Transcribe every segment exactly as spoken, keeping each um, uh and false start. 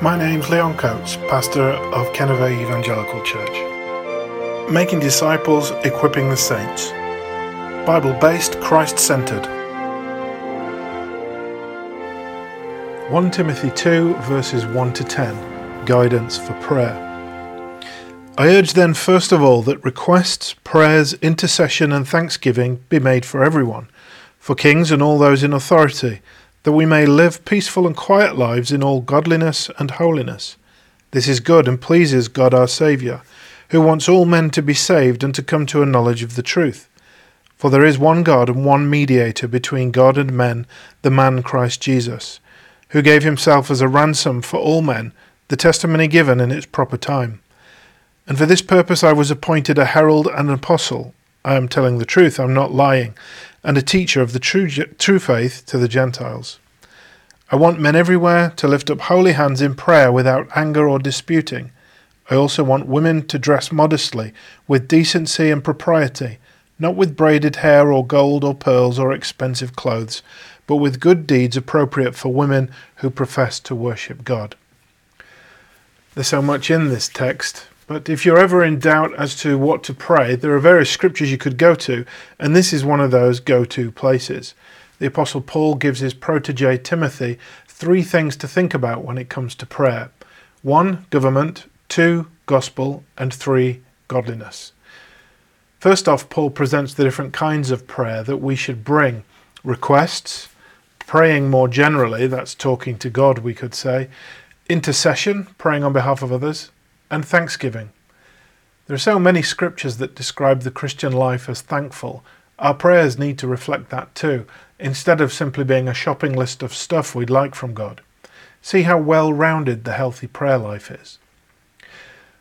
My name's Leon Coates, pastor of Kenova Evangelical Church. Making disciples, equipping the saints. Bible-based, Christ-centered. First Timothy two, verses one to ten. Guidance for prayer. I urge then, first of all, that requests, prayers, intercession and thanksgiving be made for everyone, for kings and all those in authority, that we may live peaceful and quiet lives in all godliness and holiness. This is good and pleases God our Saviour, who wants all men to be saved and to come to a knowledge of the truth. For there is one God and one mediator between God and men, the man Christ Jesus, who gave himself as a ransom for all men, the testimony given in its proper time. And for this purpose I was appointed a herald and an apostle. I am telling the truth, I am not lying, and a teacher of the true, true faith to the Gentiles. I want men everywhere to lift up holy hands in prayer without anger or disputing. I also want women to dress modestly, with decency and propriety, not with braided hair or gold or pearls or expensive clothes, but with good deeds appropriate for women who profess to worship God. There's so much in this text. But if you're ever in doubt as to what to pray, there are various scriptures you could go to, and this is one of those go-to places. The Apostle Paul gives his protege Timothy three things to think about when it comes to prayer. One, government. Two, gospel. And three, godliness. First off, Paul presents the different kinds of prayer that we should bring. Requests, praying more generally, that's talking to God we could say, intercession, praying on behalf of others, and thanksgiving. There are so many scriptures that describe the Christian life as thankful. Our prayers need to reflect that too, instead of simply being a shopping list of stuff we'd like from God. See how well-rounded the healthy prayer life is.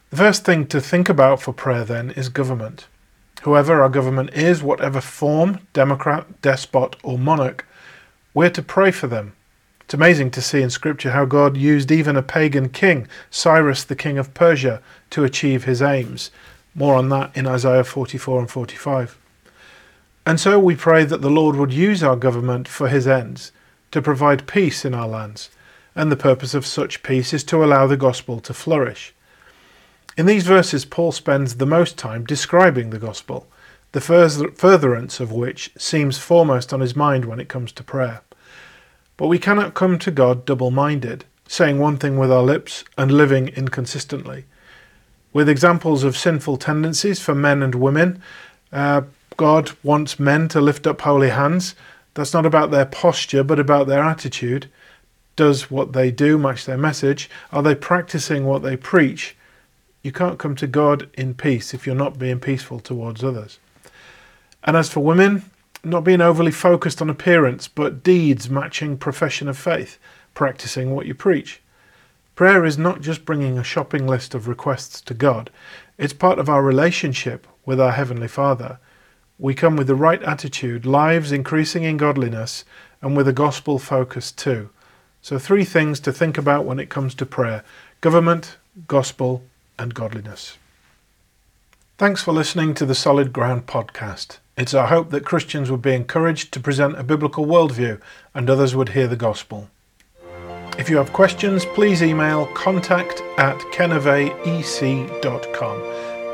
The first thing to think about for prayer then is government. Whoever our government is, whatever form, democrat, despot or monarch, we're to pray for them. It's amazing to see in Scripture how God used even a pagan king, Cyrus the king of Persia, to achieve his aims. More on that in Isaiah forty-four and forty-five. And so we pray that the Lord would use our government for his ends, to provide peace in our lands, and the purpose of such peace is to allow the gospel to flourish. In these verses Paul spends the most time describing the gospel, the furtherance of which seems foremost on his mind when it comes to prayer. But we cannot come to God double-minded, saying one thing with our lips and living inconsistently. With examples of sinful tendencies for men and women, uh, God wants men to lift up holy hands. That's not about their posture, but about their attitude. Does what they do match their message? Are they practicing what they preach? You can't come to God in peace if you're not being peaceful towards others. And as for women, not being overly focused on appearance, but deeds matching profession of faith, practicing what you preach. Prayer is not just bringing a shopping list of requests to God. It's part of our relationship with our Heavenly Father. We come with the right attitude, lives increasing in godliness, and with a gospel focus too. So three things to think about when it comes to prayer: government, gospel, and godliness. Thanks for listening to the Solid Ground podcast. It's our hope that Christians would be encouraged to present a biblical worldview and others would hear the gospel. If you have questions, please email contact at kenova e c dot com.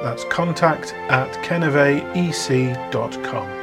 That's contact at kenova e c dot com.